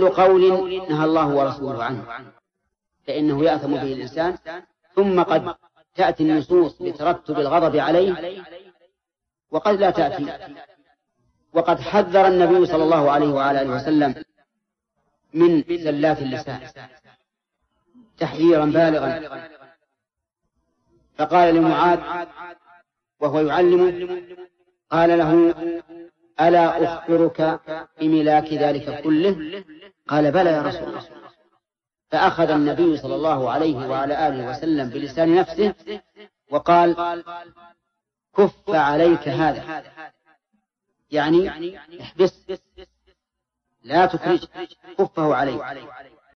كل قول نهى الله ورسوله عنه فإنه يأثم به الإنسان، ثم قد تأتي النصوص بترتب الغضب عليه وقد لا تأتي. وقد حذر النبي صلى الله عليه وعلى آله وسلم من زلات اللسان تحذيرا بالغا، فقال لمعاذ وهو يعلمه، قال له: ألا أخبرك بملاك ذلك كله؟ قال: بلى يا رسول الله. فأخذ النبي صلى الله عليه وعلى آله وسلم بلسان نفسه وقال: كف عليك هذا، يعني احبس لا تخرج، كفه عليك.